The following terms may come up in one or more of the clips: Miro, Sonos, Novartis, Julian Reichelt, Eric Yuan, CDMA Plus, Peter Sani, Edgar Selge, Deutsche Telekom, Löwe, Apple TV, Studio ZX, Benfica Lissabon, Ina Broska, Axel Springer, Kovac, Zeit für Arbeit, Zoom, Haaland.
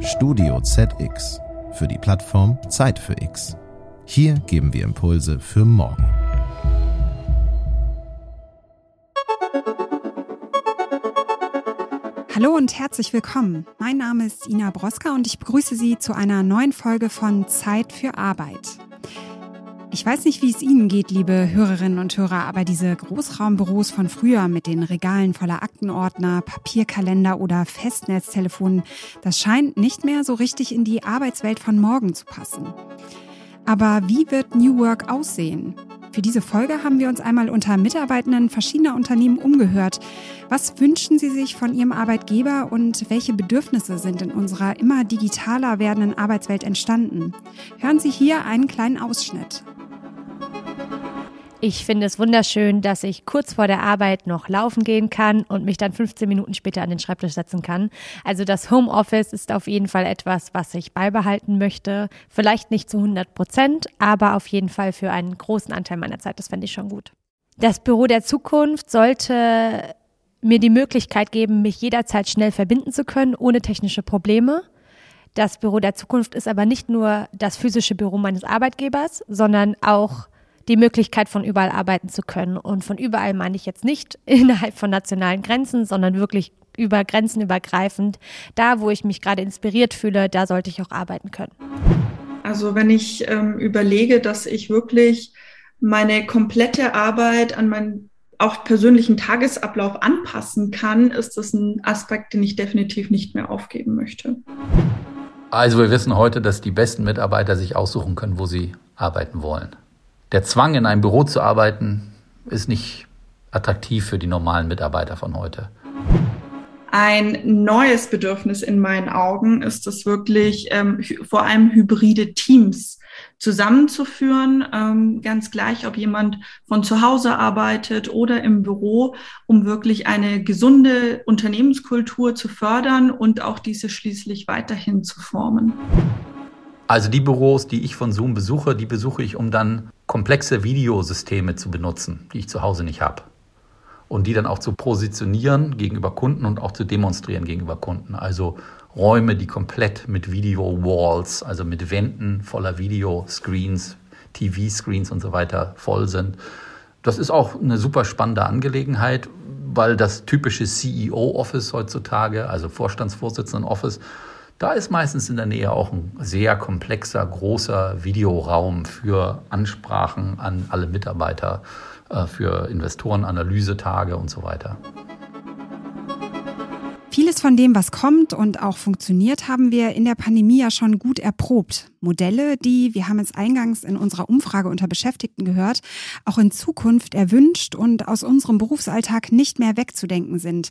Studio ZX für die Plattform Zeit für X. Hier geben wir Impulse für morgen. Hallo und herzlich willkommen. Mein Name ist Ina Broska und ich begrüße Sie zu einer neuen Folge von Zeit für Arbeit. Ich weiß nicht, wie es Ihnen geht, liebe Hörerinnen und Hörer, aber diese Großraumbüros von früher mit den Regalen voller Aktenordner, Papierkalender oder Festnetztelefonen, das scheint nicht mehr so richtig in die Arbeitswelt von morgen zu passen. Aber wie wird New Work aussehen? Für diese Folge haben wir uns einmal unter Mitarbeitenden verschiedener Unternehmen umgehört. Was wünschen Sie sich von Ihrem Arbeitgeber und welche Bedürfnisse sind in unserer immer digitaler werdenden Arbeitswelt entstanden? Hören Sie hier einen kleinen Ausschnitt. Ich finde es wunderschön, dass ich kurz vor der Arbeit noch laufen gehen kann und mich dann 15 Minuten später an den Schreibtisch setzen kann. Also das Homeoffice ist auf jeden Fall etwas, was ich beibehalten möchte. Vielleicht nicht zu 100%, aber auf jeden Fall für einen großen Anteil meiner Zeit. Das fände ich schon gut. Das Büro der Zukunft sollte mir die Möglichkeit geben, mich jederzeit schnell verbinden zu können, ohne technische Probleme. Das Büro der Zukunft ist aber nicht nur das physische Büro meines Arbeitgebers, sondern auch die Möglichkeit, von überall arbeiten zu können. Und von überall meine ich jetzt nicht innerhalb von nationalen Grenzen, sondern wirklich über Grenzen übergreifend. Da, wo ich mich gerade inspiriert fühle, da sollte ich auch arbeiten können. Also wenn ich überlege, dass ich wirklich meine komplette Arbeit an meinen auch persönlichen Tagesablauf anpassen kann, ist das ein Aspekt, den ich definitiv nicht mehr aufgeben möchte. Also wir wissen heute, dass die besten Mitarbeiter sich aussuchen können, wo sie arbeiten wollen. Der Zwang, in einem Büro zu arbeiten, ist nicht attraktiv für die normalen Mitarbeiter von heute. Ein neues Bedürfnis in meinen Augen ist es wirklich, vor allem hybride Teams zusammenzuführen, ganz gleich, ob jemand von zu Hause arbeitet oder im Büro, um wirklich eine gesunde Unternehmenskultur zu fördern und auch diese schließlich weiterhin zu formen. Also die Büros, die ich von Zoom besuche, die besuche ich, um dann komplexe Videosysteme zu benutzen, die ich zu Hause nicht habe. Und die dann auch zu positionieren gegenüber Kunden und auch zu demonstrieren gegenüber Kunden. Also Räume, die komplett mit Video-Walls, also mit Wänden voller Videoscreens, TV-Screens und so weiter voll sind. Das ist auch eine super spannende Angelegenheit, weil das typische CEO-Office heutzutage, also Vorstandsvorsitzenden-Office, da ist meistens in der Nähe auch ein sehr komplexer, großer Videoraum für Ansprachen an alle Mitarbeiter, für Investoren, Analysetage und so weiter. Vieles von dem, was kommt und auch funktioniert, haben wir in der Pandemie ja schon gut erprobt. Modelle, die, wir haben es eingangs in unserer Umfrage unter Beschäftigten gehört, auch in Zukunft erwünscht und aus unserem Berufsalltag nicht mehr wegzudenken sind.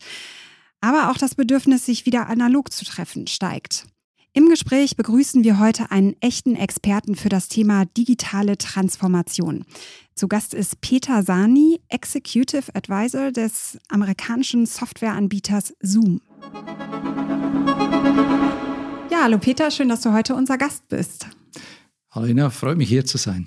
Aber auch das Bedürfnis, sich wieder analog zu treffen, steigt. Im Gespräch begrüßen wir heute einen echten Experten für das Thema digitale Transformation. Zu Gast ist Peter Sani, Executive Advisor des amerikanischen Softwareanbieters Zoom. Ja, hallo Peter, schön, dass du heute unser Gast bist. Hallo Ina, freut mich hier zu sein.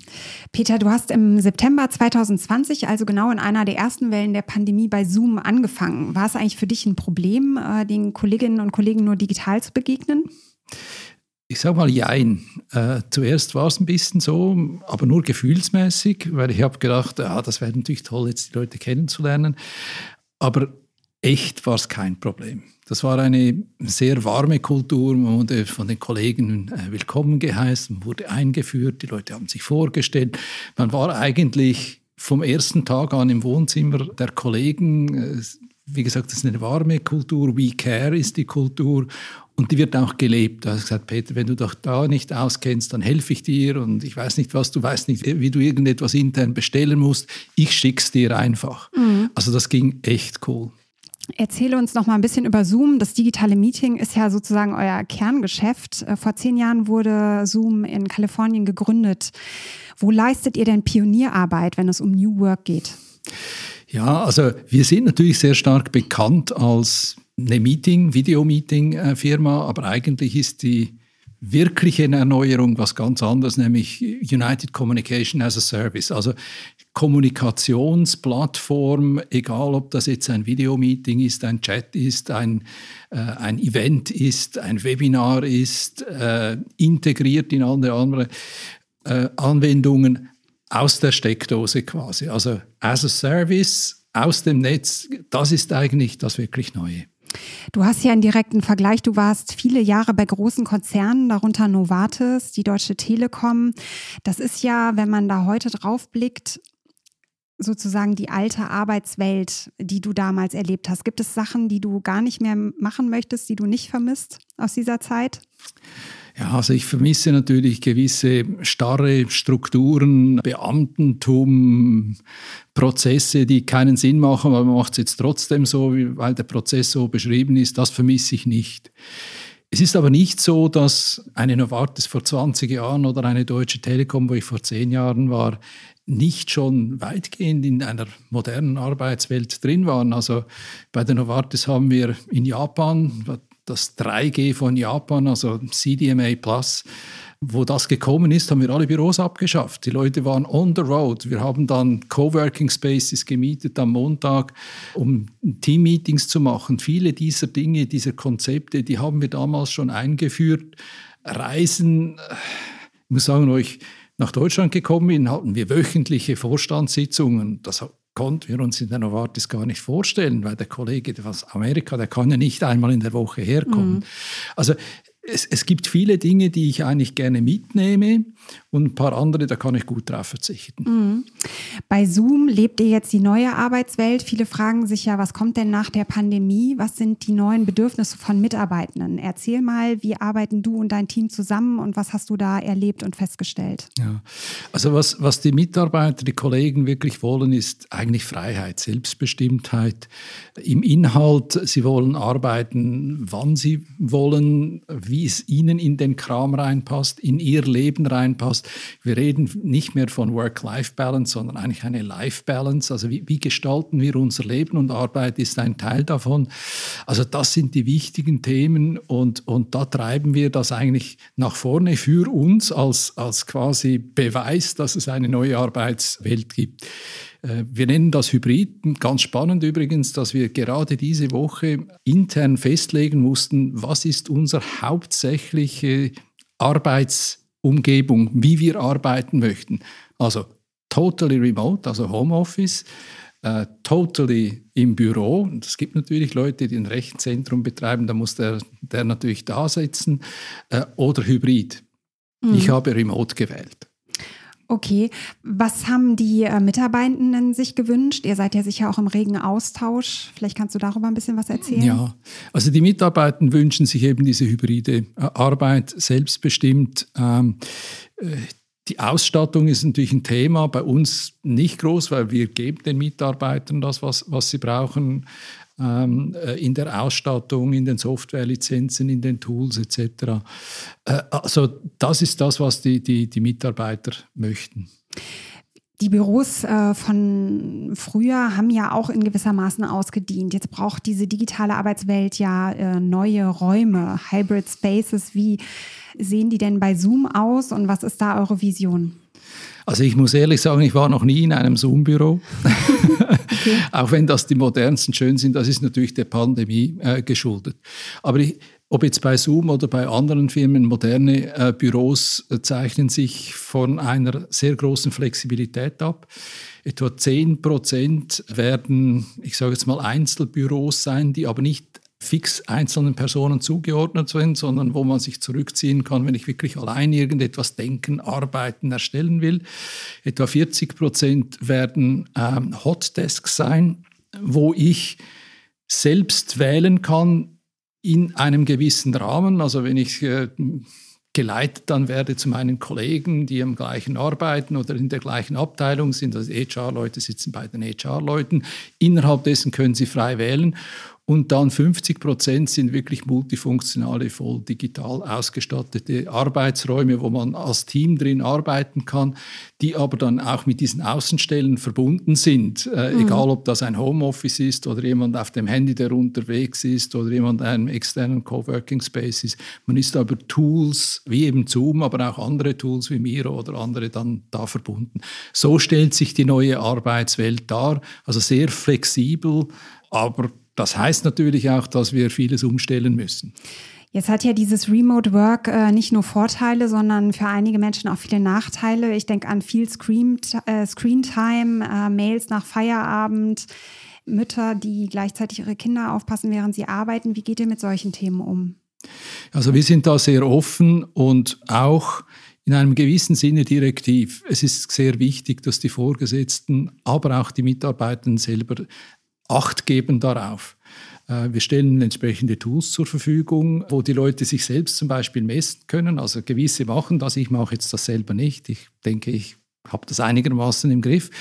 Peter, du hast im September 2020, also genau in einer der ersten Wellen der Pandemie, bei Zoom angefangen. War es eigentlich für dich ein Problem, den Kolleginnen und Kollegen nur digital zu begegnen? Ich sage mal jein. Zuerst war es ein bisschen so, aber nur gefühlsmäßig, weil ich habe gedacht, das wäre natürlich toll, jetzt die Leute kennenzulernen. Aber echt war es kein Problem. Das war eine sehr warme Kultur, man wurde von den Kollegen willkommen geheißen, wurde eingeführt, die Leute haben sich vorgestellt. Man war eigentlich vom ersten Tag an im Wohnzimmer der Kollegen. Wie gesagt, das ist eine warme Kultur, We Care ist die Kultur und die wird auch gelebt. Da habe ich gesagt, Peter, wenn du doch da nicht auskennst, dann helfe ich dir und ich weiß nicht was, du weißt nicht, wie du irgendetwas intern bestellen musst, ich schick's dir einfach. Mhm. Also das ging echt cool. Erzähle uns noch mal ein bisschen über Zoom. Das digitale Meeting ist ja sozusagen euer Kerngeschäft. Vor 10 Jahren wurde Zoom in Kalifornien gegründet. Wo leistet ihr denn Pionierarbeit, wenn es um New Work geht? Ja, also wir sind natürlich sehr stark bekannt als eine Video-Meeting-Firma, aber eigentlich ist die wirkliche Erneuerung was ganz anderes, nämlich United Communication as a Service. Also Kommunikationsplattform, egal ob das jetzt ein Videomeeting ist, ein Chat ist, ein Event ist, ein Webinar ist, integriert in andere Anwendungen aus der Steckdose quasi. Also as a Service aus dem Netz, das ist eigentlich das wirklich Neue. Du hast ja einen direkten Vergleich. Du warst viele Jahre bei großen Konzernen, darunter Novartis, die Deutsche Telekom. Das ist ja, wenn man da heute drauf blickt, sozusagen die alte Arbeitswelt, die du damals erlebt hast. Gibt es Sachen, die du gar nicht mehr machen möchtest, die du nicht vermisst aus dieser Zeit? Ja, also ich vermisse natürlich gewisse starre Strukturen, Beamtentum, Prozesse, die keinen Sinn machen, aber man macht es jetzt trotzdem so, weil der Prozess so beschrieben ist. Das vermisse ich nicht. Es ist aber nicht so, dass eine Novartis vor 20 Jahren oder eine Deutsche Telekom, wo ich vor 10 Jahren war, nicht schon weitgehend in einer modernen Arbeitswelt drin waren. Also bei der Novartis haben wir in Japan das 3G von Japan, also CDMA Plus, wo das gekommen ist, haben wir alle Büros abgeschafft. Die Leute waren on the road. Wir haben dann Coworking Spaces gemietet am Montag, um Team-Meetings zu machen. Viele dieser Dinge, dieser Konzepte, die haben wir damals schon eingeführt. Reisen, ich muss sagen, als ich nach Deutschland gekommen bin, hatten wir wöchentliche Vorstandssitzungen. Das konnten wir uns in der Novartis gar nicht vorstellen, weil der Kollege aus Amerika, der kann ja nicht einmal in der Woche herkommen. Mhm. Also es gibt viele Dinge, die ich eigentlich gerne mitnehme und ein paar andere, da kann ich gut drauf verzichten. Mhm. Bei Zoom lebt ihr jetzt die neue Arbeitswelt. Viele fragen sich ja, was kommt denn nach der Pandemie? Was sind die neuen Bedürfnisse von Mitarbeitenden? Erzähl mal, wie arbeiten du und dein Team zusammen und was hast du da erlebt und festgestellt? Ja. Also was die Mitarbeiter, die Kollegen wirklich wollen, ist eigentlich Freiheit, Selbstbestimmtheit. Im Inhalt, sie wollen arbeiten, wann sie wollen, wie es ihnen in den Kram reinpasst, in ihr Leben reinpasst. Wir reden nicht mehr von Work-Life-Balance, sondern eigentlich eine Life-Balance. Also wie gestalten wir unser Leben und Arbeit ist ein Teil davon. Also das sind die wichtigen Themen und da treiben wir das eigentlich nach vorne für uns als quasi Beweis, dass es eine neue Arbeitswelt gibt. Wir nennen das Hybrid. Ganz spannend übrigens, dass wir gerade diese Woche intern festlegen mussten, was ist unsere hauptsächliche Arbeitsumgebung, wie wir arbeiten möchten. Also totally remote, also Homeoffice, totally im Büro. Und es gibt natürlich Leute, die ein Rechenzentrum betreiben, da muss der natürlich da sitzen. Oder Hybrid. Mhm. Ich habe remote gewählt. Okay, was haben die Mitarbeitenden sich gewünscht? Ihr seid ja sicher auch im regen Austausch. Vielleicht kannst du darüber ein bisschen was erzählen. Ja, also die Mitarbeitenden wünschen sich eben diese hybride Arbeit, selbstbestimmt. Die Ausstattung ist natürlich ein Thema, bei uns nicht groß, weil wir geben den Mitarbeitern das, was sie brauchen, in der Ausstattung, in den Softwarelizenzen, in den Tools etc. Also das ist das, was die Mitarbeiter möchten. Die Büros von früher haben ja auch in gewisser Maßen ausgedient. Jetzt braucht diese digitale Arbeitswelt ja neue Räume, Hybrid Spaces. Wie sehen die denn bei Zoom aus und was ist da eure Vision? Also ich muss ehrlich sagen, ich war noch nie in einem Zoom-Büro. Okay. Auch wenn das die modernsten schön sind, das ist natürlich der Pandemie geschuldet. Aber ob jetzt bei Zoom oder bei anderen Firmen, moderne Büros zeichnen sich von einer sehr großen Flexibilität ab. Etwa 10% werden, ich sage jetzt mal, Einzelbüros sein, die aber nicht fix einzelnen Personen zugeordnet sind, sondern wo man sich zurückziehen kann, wenn ich wirklich allein irgendetwas denken, arbeiten, erstellen will. Etwa 40% werden Hotdesks sein, wo ich selbst wählen kann in einem gewissen Rahmen. Also wenn ich geleitet dann werde zu meinen Kollegen, die am gleichen arbeiten oder in der gleichen Abteilung sind. Also HR-Leute sitzen bei den HR-Leuten. Innerhalb dessen können sie frei wählen. Und dann 50% sind wirklich multifunktionale, voll digital ausgestattete Arbeitsräume, wo man als Team drin arbeiten kann, die aber dann auch mit diesen Außenstellen verbunden sind. Egal, ob das ein Homeoffice ist oder jemand auf dem Handy, der unterwegs ist oder jemand in einem externen Coworking Space ist. Man ist aber Tools wie eben Zoom, aber auch andere Tools wie Miro oder andere dann da verbunden. So stellt sich die neue Arbeitswelt dar, also sehr flexibel, aber das heißt natürlich auch, dass wir vieles umstellen müssen. Jetzt hat ja dieses Remote Work nicht nur Vorteile, sondern für einige Menschen auch viele Nachteile. Ich denke an viel Screentime, Mails nach Feierabend, Mütter, die gleichzeitig ihre Kinder aufpassen, während sie arbeiten. Wie geht ihr mit solchen Themen um? Also wir sind da sehr offen und auch in einem gewissen Sinne direktiv. Es ist sehr wichtig, dass die Vorgesetzten, aber auch die Mitarbeitenden selber Acht geben darauf. Wir stellen entsprechende Tools zur Verfügung, wo die Leute sich selbst zum Beispiel messen können. Also gewisse machen das, ich mache jetzt das selber nicht. Ich denke, ich habe das einigermaßen im Griff.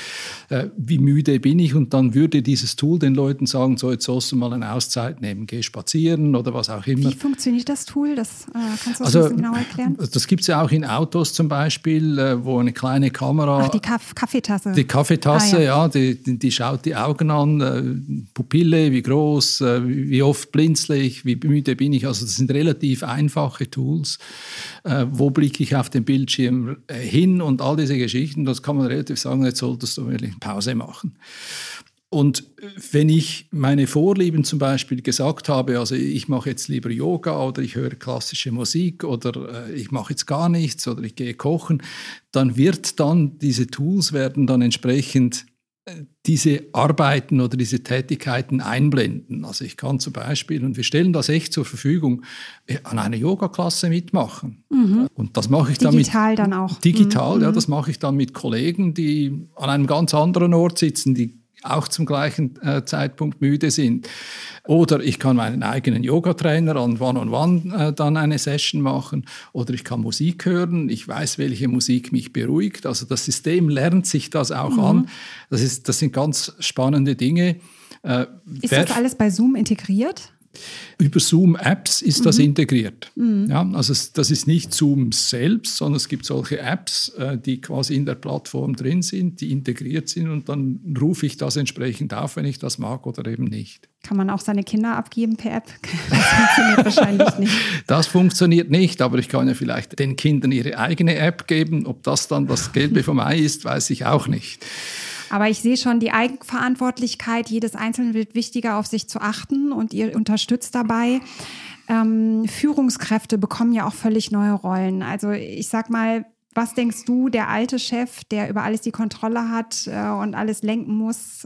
Wie müde bin ich? Und dann würde dieses Tool den Leuten sagen, so jetzt sollst du mal eine Auszeit nehmen, geh spazieren oder was auch immer. Wie funktioniert das Tool? Das kannst du uns ein bisschen genau erklären. Das gibt es ja auch in Autos zum Beispiel, wo eine kleine Kamera... Ach, die Kaffeetasse. Die Kaffeetasse, ja, die schaut die Augen an, Pupille, wie groß, wie oft blinzle ich, wie müde bin ich. Also das sind relativ einfache Tools. Wo blicke ich auf den Bildschirm hin und all diese Geschichten. Das kann man relativ sagen, jetzt solltest du wirklich Pause machen. Und wenn ich meine Vorlieben zum Beispiel gesagt habe, also ich mache jetzt lieber Yoga oder ich höre klassische Musik oder ich mache jetzt gar nichts oder ich gehe kochen, dann diese Tools werden dann entsprechend diese Arbeiten oder diese Tätigkeiten einblenden. Also ich kann zum Beispiel, und wir stellen das echt zur Verfügung, an einer Yoga-Klasse mitmachen. Mhm. Und das mache ich dann digital dann auch. Digital, ja, das mache ich dann mit Kollegen, die an einem ganz anderen Ort sitzen, die auch zum gleichen Zeitpunkt müde sind. Oder ich kann meinen eigenen Yoga-Trainer an One-on-One dann eine Session machen. Oder ich kann Musik hören. Ich weiß, welche Musik mich beruhigt. Also das System lernt sich das auch an. Das sind ganz spannende Dinge. Ist das alles bei Zoom integriert? Über Zoom-Apps ist das integriert. Ja, also das ist nicht Zoom selbst, sondern es gibt solche Apps, die quasi in der Plattform drin sind, die integriert sind und dann rufe ich das entsprechend auf, wenn ich das mag oder eben nicht. Kann man auch seine Kinder abgeben per App? Das funktioniert wahrscheinlich nicht. Das funktioniert nicht, aber ich kann ja vielleicht den Kindern ihre eigene App geben. Ob das dann das Gelbe vom Ei ist, weiß ich auch nicht. Aber ich sehe schon, die Eigenverantwortlichkeit jedes Einzelnen wird wichtiger, auf sich zu achten und ihr unterstützt dabei. Führungskräfte bekommen ja auch völlig neue Rollen. Also ich sag mal, was denkst du, der alte Chef, der über alles die Kontrolle hat und alles lenken muss,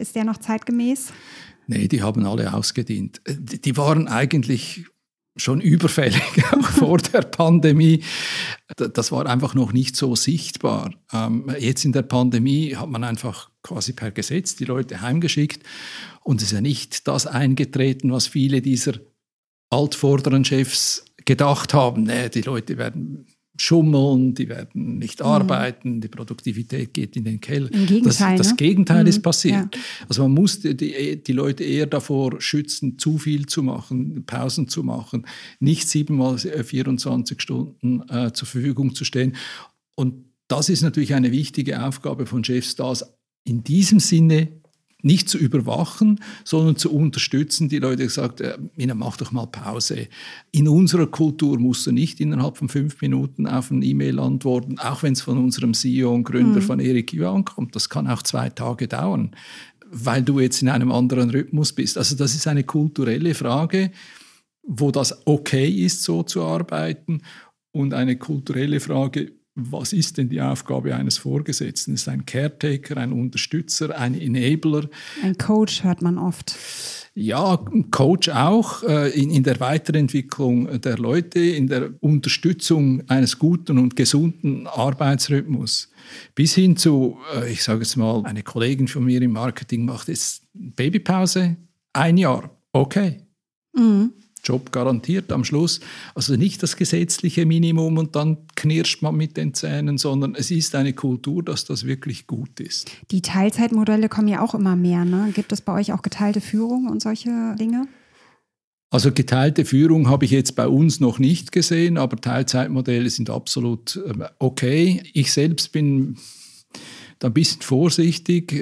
ist der noch zeitgemäß? Nee, die haben alle ausgedient. Die waren eigentlich schon überfällig, auch vor der Pandemie. Das war einfach noch nicht so sichtbar. Jetzt in der Pandemie hat man einfach quasi per Gesetz die Leute heimgeschickt. Und es ist ja nicht das eingetreten, was viele dieser altvorderen Chefs gedacht haben. Nee, die Leute werden schummeln, die werden nicht arbeiten, die Produktivität geht in den Keller. Im Gegenteil, das Gegenteil ist passiert. Ja. Also man muss die Leute eher davor schützen, zu viel zu machen, Pausen zu machen, nicht 7x 24 Stunden zur Verfügung zu stehen. Und das ist natürlich eine wichtige Aufgabe von Chefs, das in diesem Sinne nicht zu überwachen, sondern zu unterstützen. Die Leute gesagt, Ina, mach doch mal Pause. In unserer Kultur musst du nicht innerhalb von 5 Minuten auf eine E-Mail antworten, auch wenn es von unserem CEO und Gründer von Eric Yuan kommt. Das kann auch 2 Tage dauern, weil du jetzt in einem anderen Rhythmus bist. Also das ist eine kulturelle Frage, wo das okay ist, so zu arbeiten, und eine kulturelle Frage, was ist denn die Aufgabe eines Vorgesetzten? Ist ein Caretaker, ein Unterstützer, ein Enabler? Ein Coach hört man oft. Ja, Coach auch, in der Weiterentwicklung der Leute, in der Unterstützung eines guten und gesunden Arbeitsrhythmus. Bis hin zu, ich sage jetzt mal, eine Kollegin von mir im Marketing macht jetzt Babypause, 1 Jahr, okay. Job garantiert am Schluss. Also nicht das gesetzliche Minimum und dann knirscht man mit den Zähnen, sondern es ist eine Kultur, dass das wirklich gut ist. Die Teilzeitmodelle kommen ja auch immer mehr, ne? Gibt es bei euch auch geteilte Führung und solche Dinge? Also geteilte Führung habe ich jetzt bei uns noch nicht gesehen, aber Teilzeitmodelle sind absolut okay. Ich selbst bin da ein bisschen vorsichtig.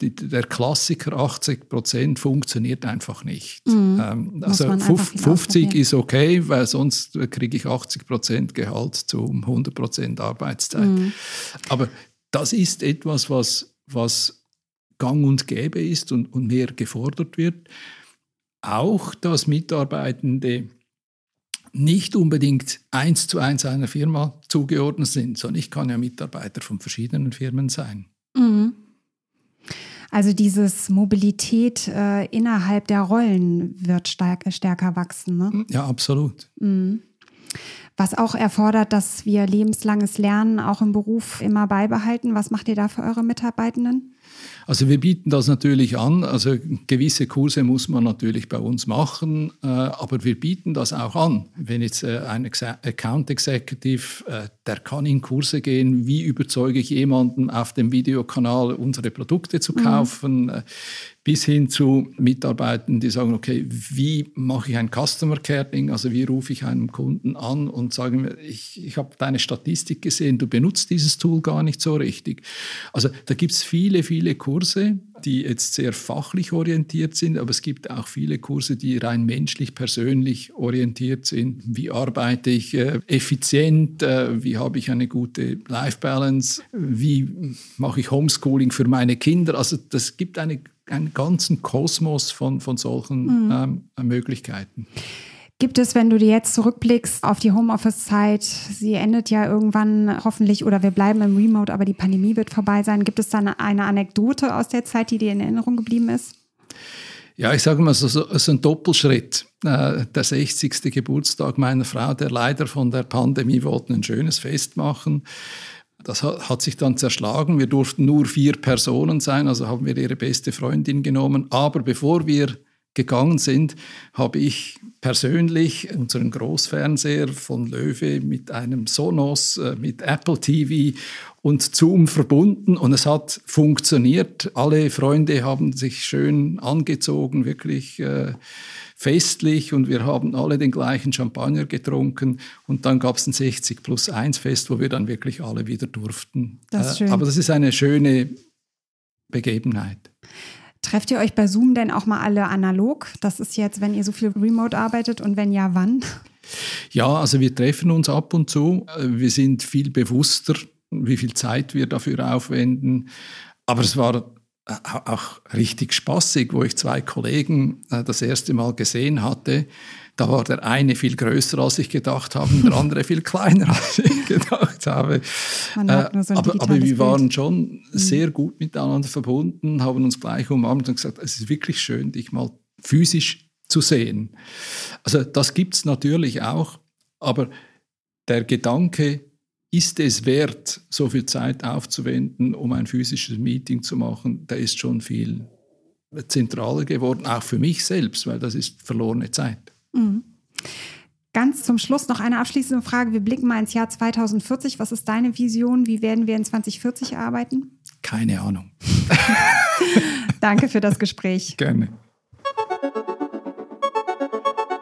Der Klassiker 80% funktioniert einfach nicht. Also einfach 50 ist okay, weil sonst kriege ich 80% Gehalt zum 100% Arbeitszeit. Aber das ist etwas, was gang und gäbe ist und mehr gefordert wird. Auch, dass Mitarbeitende nicht unbedingt 1:1 einer Firma zugeordnet sind, sondern ich kann ja Mitarbeiter von verschiedenen Firmen sein. Mhm. Also dieses Mobilität innerhalb der Rollen wird stärker wachsen, ne? Ja, absolut. Mhm. Was auch erfordert, dass wir lebenslanges Lernen auch im Beruf immer beibehalten. Was macht ihr da für eure Mitarbeitenden? Also wir bieten das natürlich an. Also gewisse Kurse muss man natürlich bei uns machen, aber wir bieten das auch an. Wenn jetzt ein Account Executive, der kann in Kurse gehen, wie überzeuge ich jemanden auf dem Videokanal, unsere Produkte zu kaufen, bis hin zu Mitarbeitern, die sagen, okay, wie mache ich ein Customer Caring, also wie rufe ich einen Kunden an und sage, ich habe deine Statistik gesehen, du benutzt dieses Tool gar nicht so richtig. Also da gibt es viele Kurse, die jetzt sehr fachlich orientiert sind, aber es gibt auch viele Kurse, die rein menschlich, persönlich orientiert sind. Wie arbeite ich effizient? Wie habe ich eine gute Life-Balance? Wie mache ich Homeschooling für meine Kinder? Also das gibt einen ganzen Kosmos von solchen Möglichkeiten. Gibt es, wenn du dir jetzt zurückblickst auf die Homeoffice-Zeit, sie endet ja irgendwann hoffentlich oder wir bleiben im Remote, aber die Pandemie wird vorbei sein. Gibt es da eine Anekdote aus der Zeit, die dir in Erinnerung geblieben ist? Ja, ich sage mal, so ein Doppelschritt. Der 60. Geburtstag meiner Frau, der leider von der Pandemie, wollten ein schönes Fest machen. Das hat sich dann zerschlagen. Wir durften nur 4 Personen sein, also haben wir ihre beste Freundin genommen. Aber bevor wir gegangen sind, habe ich persönlich unseren Großfernseher von Löwe mit einem Sonos, mit Apple TV und Zoom verbunden und es hat funktioniert. Alle Freunde haben sich schön angezogen, wirklich festlich, und wir haben alle den gleichen Champagner getrunken und dann gab es ein 60+1-Fest, wo wir dann wirklich alle wieder durften. Das ist schön. Aber das ist eine schöne Begebenheit. Trefft ihr euch bei Zoom denn auch mal alle analog? Das ist jetzt, wenn ihr so viel remote arbeitet, und wenn ja, wann? Ja, also wir treffen uns ab und zu. Wir sind viel bewusster, wie viel Zeit wir dafür aufwenden. Aber es war auch richtig spaßig, wo ich 2 Kollegen das erste Mal gesehen hatte. Da war der eine viel größer, als ich gedacht habe, und der andere viel kleiner, als ich gedacht habe. Man hat nur so ein digitales aber wir Bild. Waren schon sehr gut miteinander verbunden, haben uns gleich umarmt und gesagt, es ist wirklich schön, dich mal physisch zu sehen. Also das gibt es natürlich auch, aber der Gedanke, ist es wert, so viel Zeit aufzuwenden, um ein physisches Meeting zu machen, der ist schon viel zentraler geworden, auch für mich selbst, weil das ist verlorene Zeit. Ganz zum Schluss noch eine abschließende Frage. Wir blicken mal ins Jahr 2040. Was ist deine Vision? Wie werden wir in 2040 arbeiten? Keine Ahnung. Danke für das Gespräch. Gerne.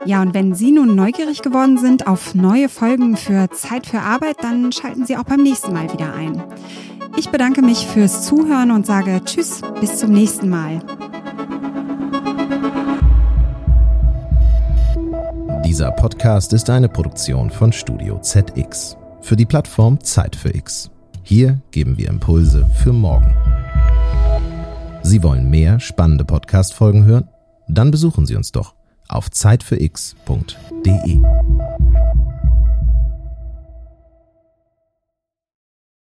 Ja, und wenn Sie nun neugierig geworden sind auf neue Folgen für Zeit für Arbeit, dann schalten Sie auch beim nächsten Mal wieder ein. Ich bedanke mich fürs Zuhören und sage Tschüss, bis zum nächsten Mal. Dieser Podcast ist eine Produktion von Studio ZX für die Plattform Zeit für X. Hier geben wir Impulse für morgen. Sie wollen mehr spannende Podcast-Folgen hören? Dann besuchen Sie uns doch auf zeitfürx.de.